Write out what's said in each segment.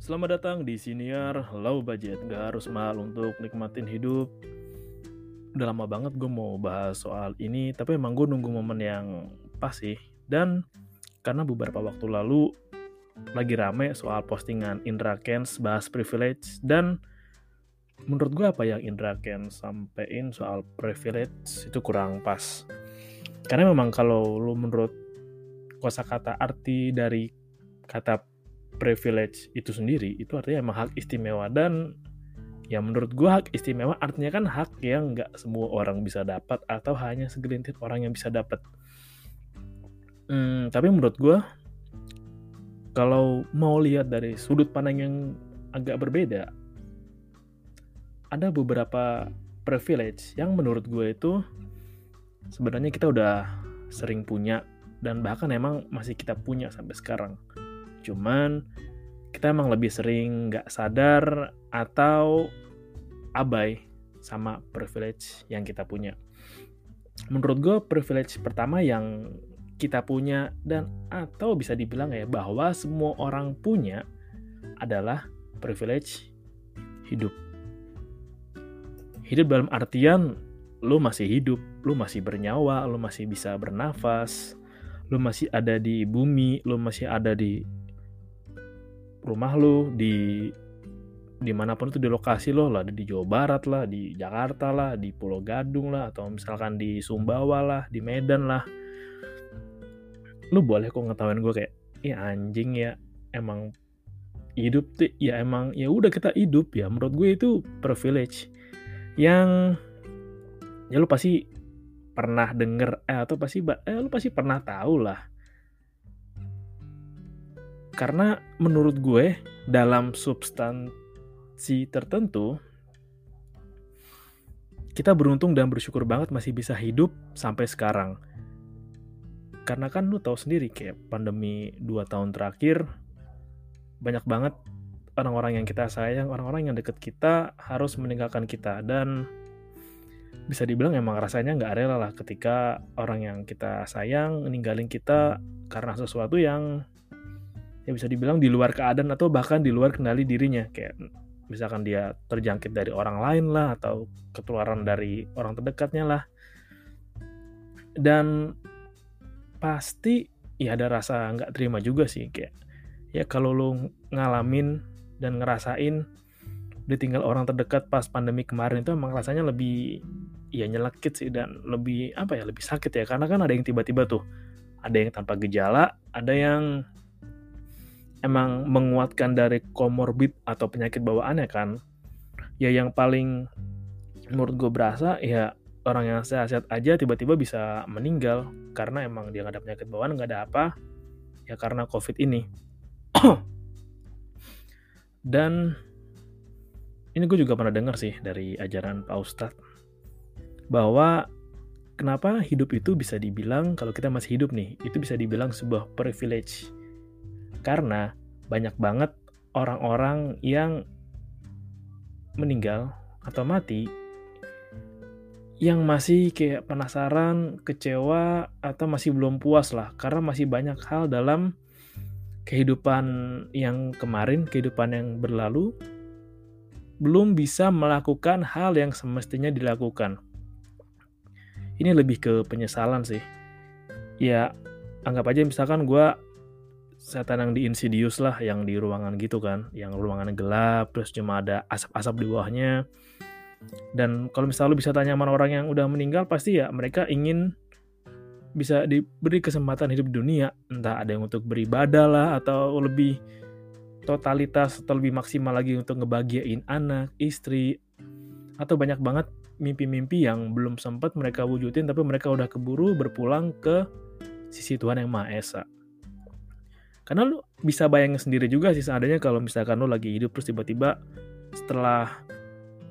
Selamat datang di Siniar Low Budget. Gak harus mahal untuk nikmatin hidup. Udah lama banget gue mau bahas soal ini, tapi emang gue nunggu momen yang pas sih. Dan karena beberapa waktu lalu lagi rame soal postingan Indra Kens bahas privilege, dan menurut gue apa yang Indra Kens sampein soal privilege itu kurang pas. Karena memang kalau lu menurut kosakata arti dari kata privilege itu sendiri, itu artinya emang hak istimewa. Dan ya menurut gue hak istimewa artinya kan hak yang gak semua orang bisa dapat, atau hanya segelintir orang yang bisa dapat. Tapi menurut gue kalau mau lihat dari sudut pandang yang agak berbeda, ada beberapa privilege yang menurut gue itu sebenarnya kita udah sering punya, dan bahkan emang masih kita punya sampai sekarang. Cuman kita emang lebih sering gak sadar atau abai sama privilege yang kita punya. Menurut gue privilege pertama yang kita punya, dan atau bisa dibilang ya bahwa semua orang punya, adalah privilege hidup. Hidup dalam artian lu masih hidup, lu masih bernyawa, lu masih bisa bernafas, lu masih ada di bumi, lu masih ada di rumah lu, di dimanapun itu di lokasi lo lah, di Jawa Barat lah, di Jakarta lah, di Pulau Gadung lah, atau misalkan di Sumbawa lah, di Medan lah. Lu boleh kok ngetawain gue kayak, ya anjing ya, emang hidup tuh, ya emang ya udah kita hidup ya. Menurut gue itu privilege yang ya lu pasti pernah denger atau pasti lu pasti pernah tahu lah. Karena menurut gue dalam substansi tertentu kita beruntung dan bersyukur banget masih bisa hidup sampai sekarang. Karena kan lu tahu sendiri kayak pandemi 2 tahun terakhir, banyak banget orang-orang yang kita sayang, orang-orang yang deket kita harus meninggalkan kita. Dan bisa dibilang emang rasanya gak rela lah ketika orang yang kita sayang ninggalin kita karena sesuatu yang ya bisa dibilang di luar keadaan atau bahkan di luar kendali dirinya. Kayak misalkan dia terjangkit dari orang lain lah, atau ketularan dari orang terdekatnya lah. Dan pasti ya ada rasa nggak terima juga sih, kayak ya kalau lo ngalamin dan ngerasain ditinggal orang terdekat pas pandemi kemarin itu emang rasanya lebih ya nyelekit sih, dan lebih apa ya, lebih sakit ya. Karena kan ada yang tiba-tiba tuh, ada yang tanpa gejala, ada yang emang menguatkan dari komorbid atau penyakit bawaannya kan. Ya yang paling menurut gue berasa ya orang yang sehat-sehat aja tiba-tiba bisa meninggal karena emang dia nggak ada penyakit bawaan, nggak ada apa, ya karena COVID ini. Dan ini gue juga pernah dengar sih dari ajaran Pak Ustadz, bahwa kenapa hidup itu bisa dibilang, kalau kita masih hidup nih, itu bisa dibilang sebuah privilege. Karena banyak banget orang-orang yang meninggal atau mati yang masih kayak penasaran, kecewa, atau masih belum puas lah. Karena masih banyak hal dalam kehidupan yang kemarin, kehidupan yang berlalu, belum bisa melakukan hal yang semestinya dilakukan. Ini lebih ke penyesalan sih. Ya anggap aja misalkan gue setan yang di Insidious lah, yang di ruangan gitu kan, yang ruangan gelap terus cuma ada asap-asap di bawahnya. Dan kalau misalnya lu bisa tanya sama orang yang udah meninggal, pasti ya mereka ingin bisa diberi kesempatan hidup dunia, entah ada yang untuk beribadah lah, atau lebih totalitas, atau lebih maksimal lagi untuk ngebahagiain anak, istri, atau banyak banget mimpi-mimpi yang belum sempat mereka wujudin tapi mereka udah keburu berpulang ke sisi Tuhan Yang Maha Esa. Karena lu bisa bayangin sendiri juga sih, seandainya kalau misalkan lu lagi hidup terus tiba-tiba setelah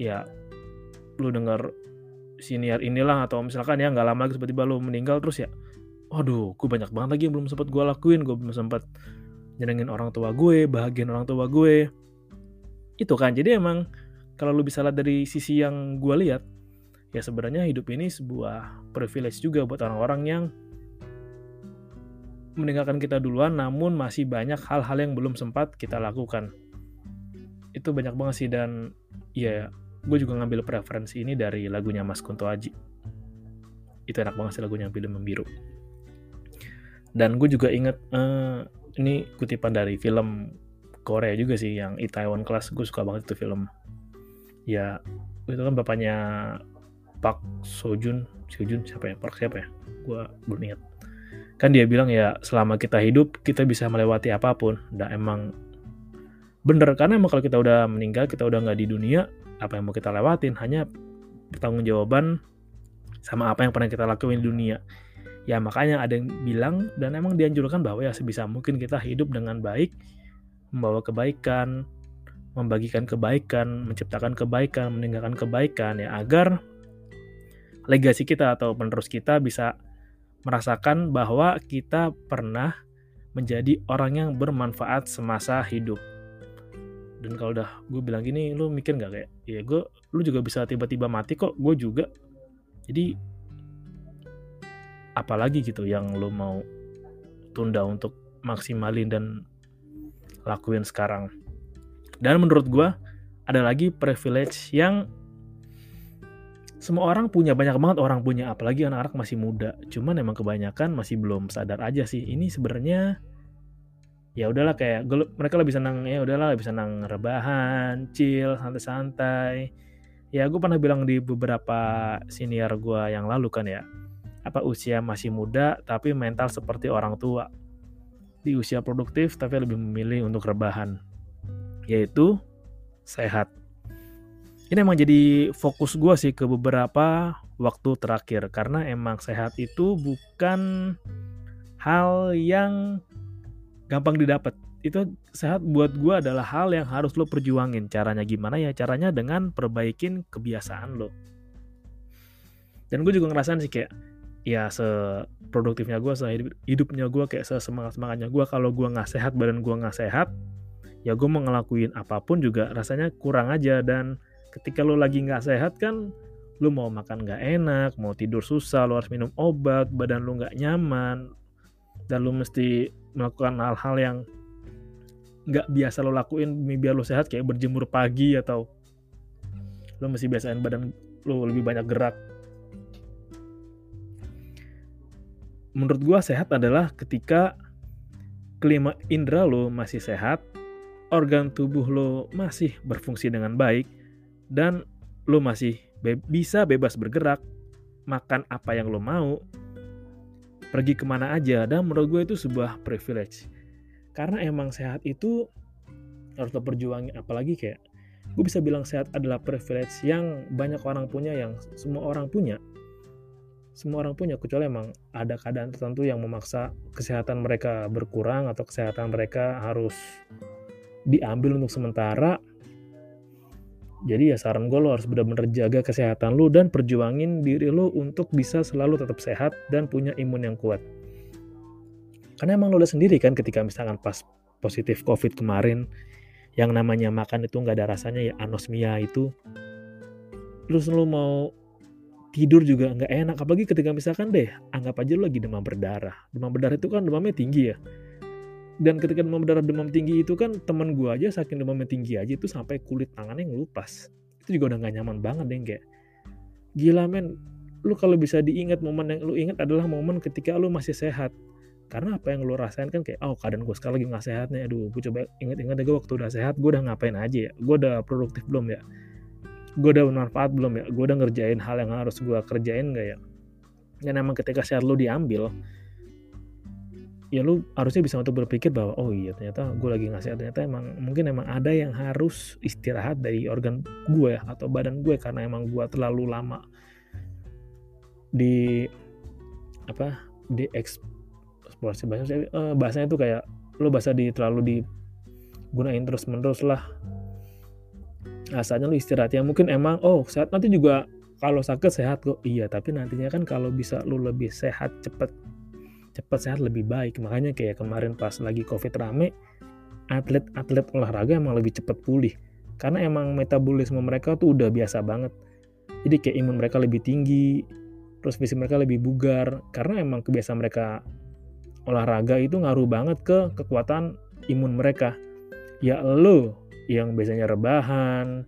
ya lu denger siniar inilah, atau misalkan ya gak lama lagi tiba-tiba lu meninggal, terus ya aduh gue banyak banget lagi yang belum sempat gue lakuin, gue belum sempat nyenengin orang tua gue, bahagian orang tua gue. Itu kan, jadi emang kalau lu bisa lihat dari sisi yang gue lihat, ya sebenarnya hidup ini sebuah privilege juga buat orang-orang yang meninggalkan kita duluan, namun masih banyak hal-hal yang belum sempat kita lakukan. Itu banyak banget sih, dan ya gue juga ngambil preferensi ini dari lagunya Mas Kunto Aji. Itu enak banget sih lagunya, Film Membiru. Dan gue juga inget, ini kutipan dari film Korea juga sih, yang Itaewon Class. Gue suka banget itu film. Ya itu kan bapaknya Park Sojun siapa ya? Gue belum ingat. Kan dia bilang ya selama kita hidup kita bisa melewati apapun. Nah emang bener, karena emang kalau kita udah meninggal, kita udah gak di dunia, apa yang mau kita lewatin hanya pertanggungjawaban sama apa yang pernah kita lakuin di dunia. Ya makanya ada yang bilang, dan emang dianjurkan bahwa ya sebisa mungkin kita hidup dengan baik, membawa kebaikan, membagikan kebaikan, menciptakan kebaikan, meninggalkan kebaikan, ya agar legasi kita atau penerus kita bisa merasakan bahwa kita pernah menjadi orang yang bermanfaat semasa hidup. Dan kalau udah gue bilang gini, lu mikir gak kayak, ya gue, lu juga bisa tiba-tiba mati kok, gue juga. Jadi, apalagi gitu yang lu mau tunda untuk maksimalin dan lakuin sekarang. Dan menurut gue, ada lagi privilege yang semua orang punya, banyak banget orang punya, apalagi anak-anak masih muda. Cuman emang kebanyakan masih belum sadar aja sih. Ini sebenarnya ya udahlah, kayak mereka lebih senang rebahan, chill, santai-santai. Ya gue pernah bilang di beberapa siniar gue yang lalu kan ya, apa usia masih muda tapi mental seperti orang tua. Di usia produktif tapi lebih memilih untuk rebahan, yaitu sehat. Ini emang jadi fokus gue sih ke beberapa waktu terakhir, karena emang sehat itu bukan hal yang gampang didapat. Itu sehat buat gue adalah hal yang harus lo perjuangin. Caranya gimana ya? Caranya dengan perbaikin kebiasaan lo. Dan gue juga ngerasain sih kayak, ya seproduktifnya gue, sehidupnya gue, kayak sesemangat-semangatnya gue, kalau gue gak sehat, badan gue gak sehat, ya gue mau ngelakuin apapun juga rasanya kurang aja. Dan ketika lo lagi gak sehat kan, lo mau makan gak enak, mau tidur susah, lo harus minum obat, badan lo gak nyaman, dan lo mesti melakukan hal-hal yang gak biasa lo lakuin biar lo sehat, kayak berjemur pagi, atau lo mesti biasain badan lo lebih banyak gerak. Menurut gue sehat adalah ketika kelima indera lo masih sehat, organ tubuh lo masih berfungsi dengan baik, dan lo masih bisa bebas bergerak, makan apa yang lo mau, pergi kemana aja. Dan menurut gue itu sebuah privilege, karena emang sehat itu harus lo perjuangin. Apalagi kayak gue bisa bilang sehat adalah privilege yang banyak orang punya, yang semua orang punya. Semua orang punya, kecuali emang ada keadaan tertentu yang memaksa kesehatan mereka berkurang, atau kesehatan mereka harus diambil untuk sementara. Jadi ya saran gue, lo harus benar-benar jaga kesehatan lo dan perjuangin diri lo untuk bisa selalu tetap sehat dan punya imun yang kuat. Karena emang lo udah sendiri kan, ketika misalkan pas positif COVID kemarin, yang namanya makan itu gak ada rasanya, ya anosmia itu. Terus lo mau tidur juga gak enak, apalagi ketika misalkan deh, anggap aja lo lagi demam berdarah. Demam berdarah itu kan demamnya tinggi ya. Dan ketika demam tinggi itu kan, teman gue aja saking demamnya tinggi aja itu sampai kulit tangannya ngelupas. Itu juga udah gak nyaman banget deh, kayak gila men. Lu kalau bisa diingat, momen yang lu ingat adalah momen ketika lu masih sehat. Karena apa yang lo rasain kan kayak, oh keadaan gue sekarang lagi gak sehat nih, aduh gue coba inget-inget deh gue waktu udah sehat, gue udah ngapain aja ya, gue udah produktif belum ya, gue udah bermanfaat belum ya, gue udah ngerjain hal yang harus gue kerjain gak ya. Dan emang ketika sehat lo diambil, ya lo harusnya bisa untuk berpikir bahwa, oh iya ternyata gue lagi gak sehat, ternyata emang mungkin emang ada yang harus istirahat dari organ gue ya, atau badan gue, karena emang gue terlalu lama bahasanya tuh kayak lo bahasa terlalu digunain terus-menerus lah. Asalnya lo istirahatnya mungkin emang oh sehat, nanti juga kalau sakit sehat kok. Iya, tapi nantinya kan kalau bisa lo lebih sehat, cepat sehat lebih baik. Makanya kayak kemarin pas lagi Covid rame, atlet-atlet olahraga emang lebih cepat pulih karena emang metabolisme mereka tuh udah biasa banget. Jadi kayak imun mereka lebih tinggi, terus fisik mereka lebih bugar karena emang kebiasaan mereka olahraga itu ngaruh banget ke kekuatan imun mereka. Ya lo yang biasanya rebahan,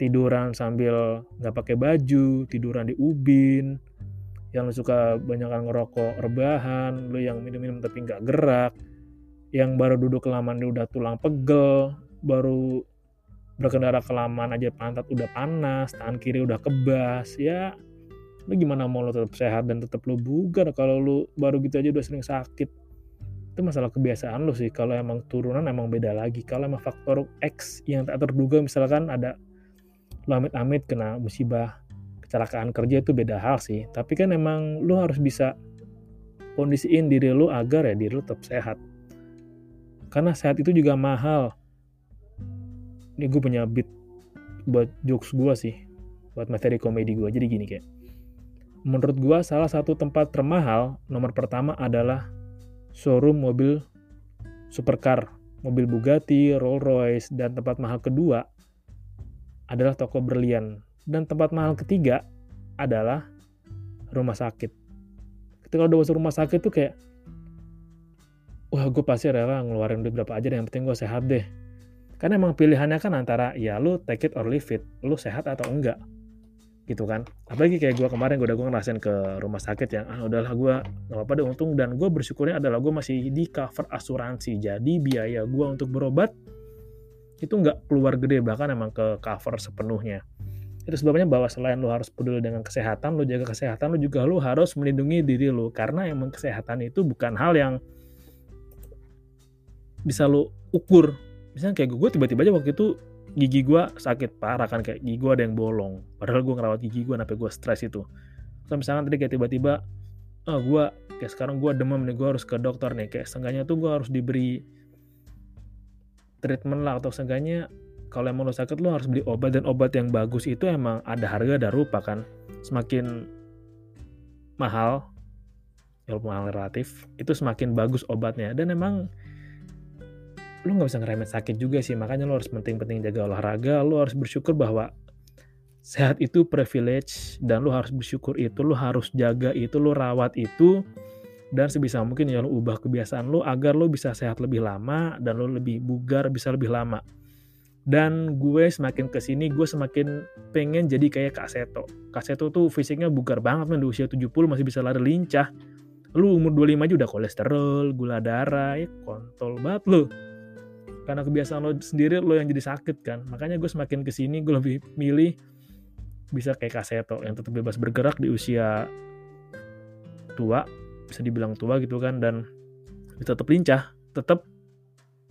tiduran sambil nggak pakai baju, tiduran di ubin, yang lo suka banyakan ngerokok rebahan, lo yang minum-minum tapi nggak gerak, yang baru duduk kelamaan dia udah tulang pegel, baru berkendara kelamaan aja pantat udah panas, tangan kiri udah kebas, ya lu gimana mau lu tetap sehat dan tetap lu bugar kalau lu baru gitu aja udah sering sakit. Itu masalah kebiasaan lu sih. Kalau emang turunan emang beda lagi. Kalau emang faktor X yang tak terduga, misalkan ada lu amit-amit kena musibah kecelakaan kerja, itu beda hal sih. Tapi kan emang lu harus bisa kondisiin diri lu agar ya diri lu tetap sehat, karena sehat itu juga mahal. Ini gue punya beat buat jokes gue sih, buat materi komedi gue. Jadi gini, kayak menurut gue salah satu tempat termahal nomor pertama adalah showroom mobil supercar, mobil Bugatti, Rolls Royce, dan tempat mahal kedua adalah toko berlian, dan tempat mahal ketiga adalah rumah sakit. Ketika udah masuk rumah sakit tuh kayak, wah gue pasti rela ngeluarin duit berapa aja deh, yang penting gue sehat deh. Karena emang pilihannya kan antara ya lu take it or leave it, lu sehat atau enggak gitu kan. Apalagi kayak gue kemarin gue ngerasain ke rumah sakit yang udahlah gue nggak apa-apa deh, untung dan gue bersyukurnya adalah gue masih di cover asuransi, jadi biaya gue untuk berobat itu nggak keluar gede, bahkan emang ke cover sepenuhnya. Itu sebabnya bahwa selain lo harus peduli dengan kesehatan, lo jaga kesehatan lo juga, lo harus melindungi diri lo, karena emang kesehatan itu bukan hal yang bisa lo ukur. Misalnya kayak gue tiba-tiba aja waktu itu gigi gue sakit parah kan, kayak gigi gue ada yang bolong, padahal gue ngerawat gigi gue sampai gue stres itu. Terus misalkan tadi kayak tiba-tiba gue kayak sekarang gue demam nih, gue harus ke dokter nih, kayak seenggaknya tuh gue harus diberi treatment lah, atau seenggaknya kalau emang lo sakit lo harus beli obat, dan obat yang bagus itu emang ada harga ada rupa kan. Semakin mahal ya, mahal relatif, itu semakin bagus obatnya. Dan emang lo gak bisa ngeremet sakit juga sih, makanya lo harus penting-penting jaga olahraga, lo harus bersyukur bahwa sehat itu privilege, dan lo harus bersyukur itu, lo harus jaga itu, lo rawat itu, dan sebisa mungkin ya lo ubah kebiasaan lo agar lo bisa sehat lebih lama, dan lo lebih bugar bisa lebih lama. Dan gue semakin kesini, gue semakin pengen jadi kayak Kaseto. Kaseto tuh fisiknya bugar banget men, di usia 70 masih bisa lari lincah. Lo umur 25 aja udah kolesterol, gula darah, ya kontol banget lo. Karena kebiasaan lo sendiri lo yang jadi sakit kan. Makanya gue semakin kesini gue lebih milih bisa kayak Kaseto yang tetap bebas bergerak di usia tua, bisa dibilang tua gitu kan, dan tetap lincah, tetap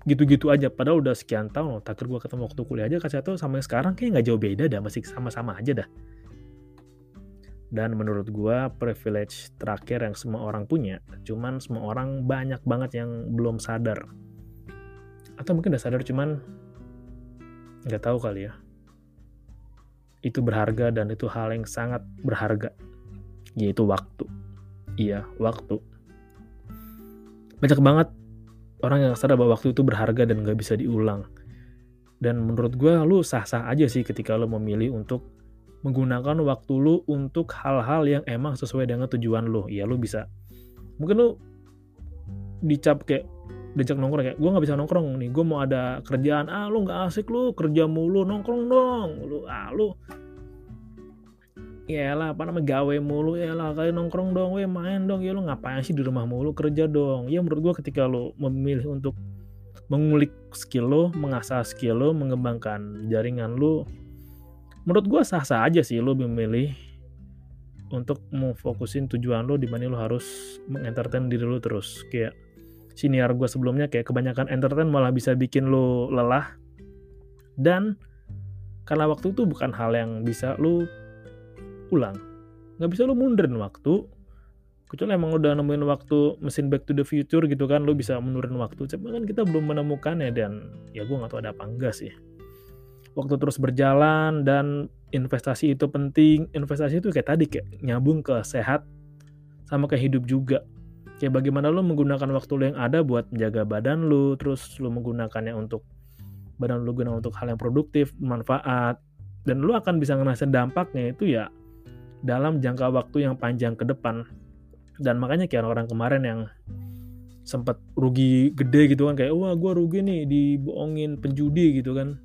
gitu-gitu aja. Padahal udah sekian tahun loh, terakhir gue ketemu waktu kuliah aja Kaseto sama yang sekarang kayak nggak jauh beda dah, masih sama-sama aja dah. Dan menurut gue privilege terakhir yang semua orang punya, cuman semua orang banyak banget yang belum sadar. Atau mungkin udah sadar cuman nggak tahu kali ya. Itu berharga, dan itu hal yang sangat berharga, yaitu waktu. Iya, waktu. Banyak banget orang yang sadar bahwa waktu itu berharga dan nggak bisa diulang. Dan menurut gue lu sah-sah aja sih ketika lu memilih untuk menggunakan waktu lu untuk hal-hal yang emang sesuai dengan tujuan lu. Iya, lu bisa. Mungkin lu dicap kayak diajak nongkrong, kayak gue nggak bisa nongkrong nih, gue mau ada kerjaan, lu nggak asik, lu kerja mulu, nongkrong dong lu, Yalah, apa namanya, gawe mulu, yalah kalian nongkrong dong, weh main dong, ya lu ngapain sih di rumah mulu, kerja dong. Ya menurut gua ketika lu memilih untuk mengulik skill lu, mengasah skill lu, mengembangkan jaringan lu, menurut gua sah-sah aja sih lu memilih untuk memfokusin tujuan lu dibanding lu harus mengentertain diri lu terus. Kayak senior gua sebelumnya, kayak kebanyakan entertain malah bisa bikin lu lelah. Dan karena waktu itu bukan hal yang bisa lu ulang, nggak bisa lu mundurin waktu, kecuali emang udah nemuin waktu mesin Back to the Future gitu kan, lu bisa mundurin waktu. Cuma kan kita belum menemukannya, dan ya gue nggak tahu ada apa enggak sih. Waktu terus berjalan, dan investasi itu penting. Investasi itu kayak tadi, kayak nyambung ke sehat sama ke hidup juga. Kayak bagaimana lu menggunakan waktu lu yang ada buat menjaga badan lu, terus lu menggunakannya untuk badan lu guna untuk hal yang produktif, manfaat, dan lu akan bisa ngerasain dampaknya itu ya dalam jangka waktu yang panjang ke depan. Dan makanya kayak orang kemarin yang sempat rugi gede gitu kan, kayak wah gue rugi nih dibohongin penjudi gitu kan,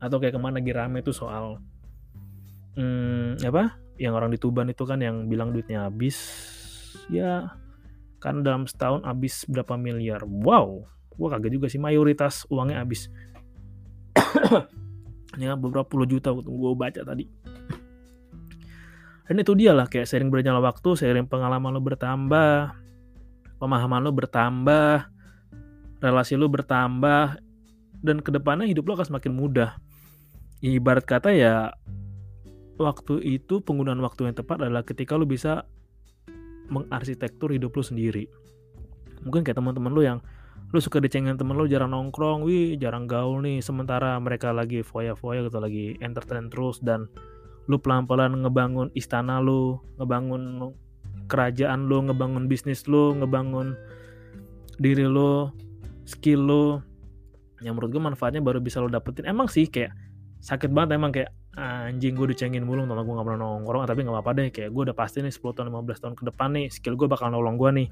atau kayak kemana lagi rame tuh soal apa yang orang di Tuban itu kan yang bilang duitnya habis ya karena dalam setahun habis berapa miliar. Wow, gue kaget juga sih, mayoritas uangnya habis hanya beberapa puluh juta gue baca tadi. Dan itu dia lah, kayak sering berjalan waktu, sering pengalaman lo bertambah, pemahaman lo bertambah, relasi lo bertambah, dan kedepannya hidup lo akan semakin mudah. Ibarat kata ya, waktu itu, penggunaan waktu yang tepat adalah ketika lo bisa mengarsitektur hidup lo sendiri. Mungkin kayak teman-teman lo yang lo suka dicengin teman lo, jarang nongkrong, wih jarang gaul nih, sementara mereka lagi foya-foya gitu, lagi entertain terus, dan lu pelan-pelan ngebangun istana lu, ngebangun kerajaan lu, ngebangun bisnis lu, ngebangun diri lu, skill lu. Yang menurut gue manfaatnya baru bisa lu dapetin. Emang sih kayak sakit banget, emang kayak anjing gue dicengin mulu, entahlah gue gak pernah nongkrong. Tapi gak apa-apa deh, kayak gue udah pasti nih 10 tahun 15 tahun ke depan nih, skill gue bakal nolong gue nih.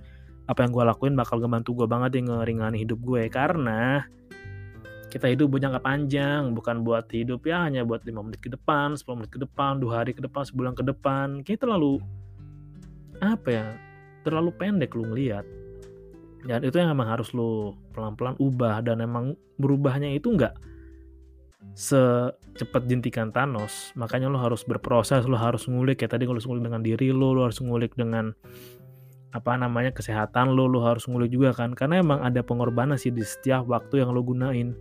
Apa yang gue lakuin bakal ngebantu gue banget nih, ngeringani hidup gue. Karena kita hidup buat jangka panjang, bukan buat hidup ya hanya buat 5 menit ke depan, 10 menit ke depan, 2 hari ke depan, sebulan ke depan. Kayaknya terlalu pendek lu ngelihat. Dan itu yang emang harus lu pelan-pelan ubah. Dan emang berubahnya itu gak secepat jentikan Thanos. Makanya lu harus berproses, lu harus ngulik. Kayak tadi lu harus ngulik dengan diri lu, lu harus ngulik dengan kesehatan lu harus ngulik juga kan. Karena emang ada pengorbanan sih di setiap waktu yang lu gunain.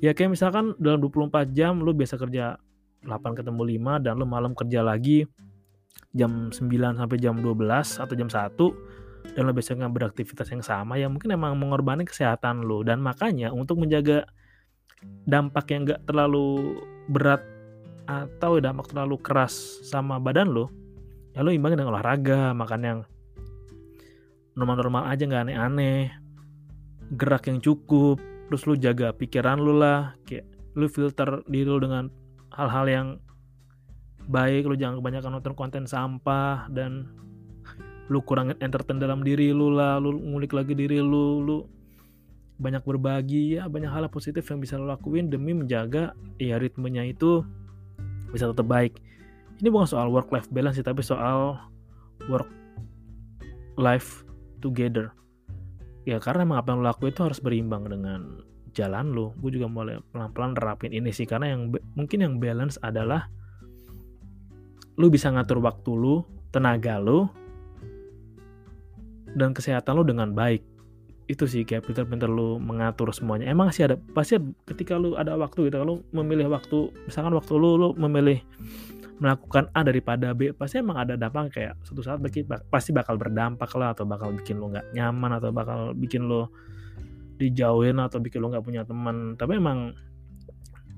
Ya kayak misalkan dalam 24 jam lu biasa kerja 8 ketemu 5, dan lu malam kerja lagi jam 9 sampai jam 12 atau jam 1, dan lu biasanya beraktivitas yang sama, ya mungkin emang mengorbankan kesehatan lu. Dan makanya untuk menjaga dampak yang gak terlalu berat atau dampak terlalu keras sama badan lu, ya lu imbangin dengan olahraga, makan yang normal-normal aja, gak aneh-aneh, gerak yang cukup, terus lu jaga pikiran lu lah, kayak lu filter diri lu dengan hal-hal yang baik, lu jangan kebanyakan nonton konten sampah, dan lu kurangin entertain dalam diri lu lah, lu ngulik lagi diri lu, lu banyak berbagi, ya banyak hal positif yang bisa lu lakuin demi menjaga ya ritmenya itu bisa tetap baik. Ini bukan soal work-life balance sih, tapi soal work-life together. Ya karena emang apa yang lo lakuin itu harus berimbang dengan jalan lo. Gue juga mulai pelan-pelan nerapin ini sih, karena yang mungkin yang balance adalah lo bisa ngatur waktu lo, tenaga lo, dan kesehatan lo dengan baik. Itu sih kayak pinter-pinter lo mengatur semuanya. Emang sih ada, pasti ketika lo ada waktu gitu, lo memilih waktu, misalkan waktu lo memilih melakukan A daripada B, pasti emang ada dampak, kayak suatu saat pasti bakal berdampak lah, atau bakal bikin lo gak nyaman, atau bakal bikin lo dijauhin, atau bikin lo gak punya teman. Tapi emang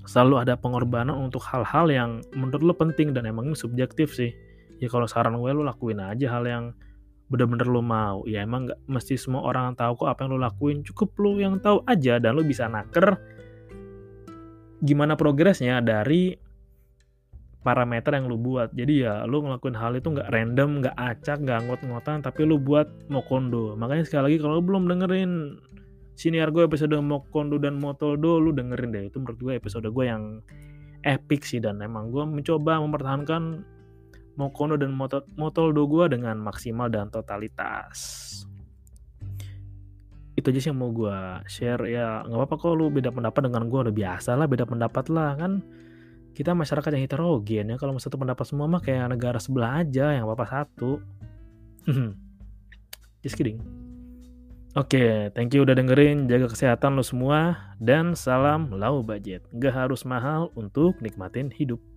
selalu ada pengorbanan untuk hal-hal yang menurut lo penting, dan emang ini subjektif sih. Ya kalau saran gue, lo lakuin aja hal yang bener-bener lo mau. Ya emang gak mesti semua orang tahu kok apa yang lo lakuin, cukup lo yang tahu aja, dan lo bisa naker gimana progresnya dari parameter yang lu buat. Jadi ya lu ngelakuin hal itu gak random, gak acak, gak ngot-ngotan, tapi lu buat Mokondo. Makanya sekali lagi, kalau lu belum dengerin senior gue episode Mokondo dan Motoldo, lu dengerin deh. Itu menurut gue episode gue yang epic sih, dan emang gue mencoba mempertahankan Mokono dan Motoldo gue dengan maksimal dan totalitas. Itu aja sih yang mau gue share. Ya gak apa-apa kok lu beda pendapat dengan gue, udah biasa lah beda pendapat lah kan. Kita masyarakat yang heterogen ya, kalau satu pendapat semua mah kayak negara sebelah aja yang bapak satu. Just kidding. Oke, thank you udah dengerin. Jaga kesehatan lo semua. Dan salam low budget. Gak harus mahal untuk nikmatin hidup.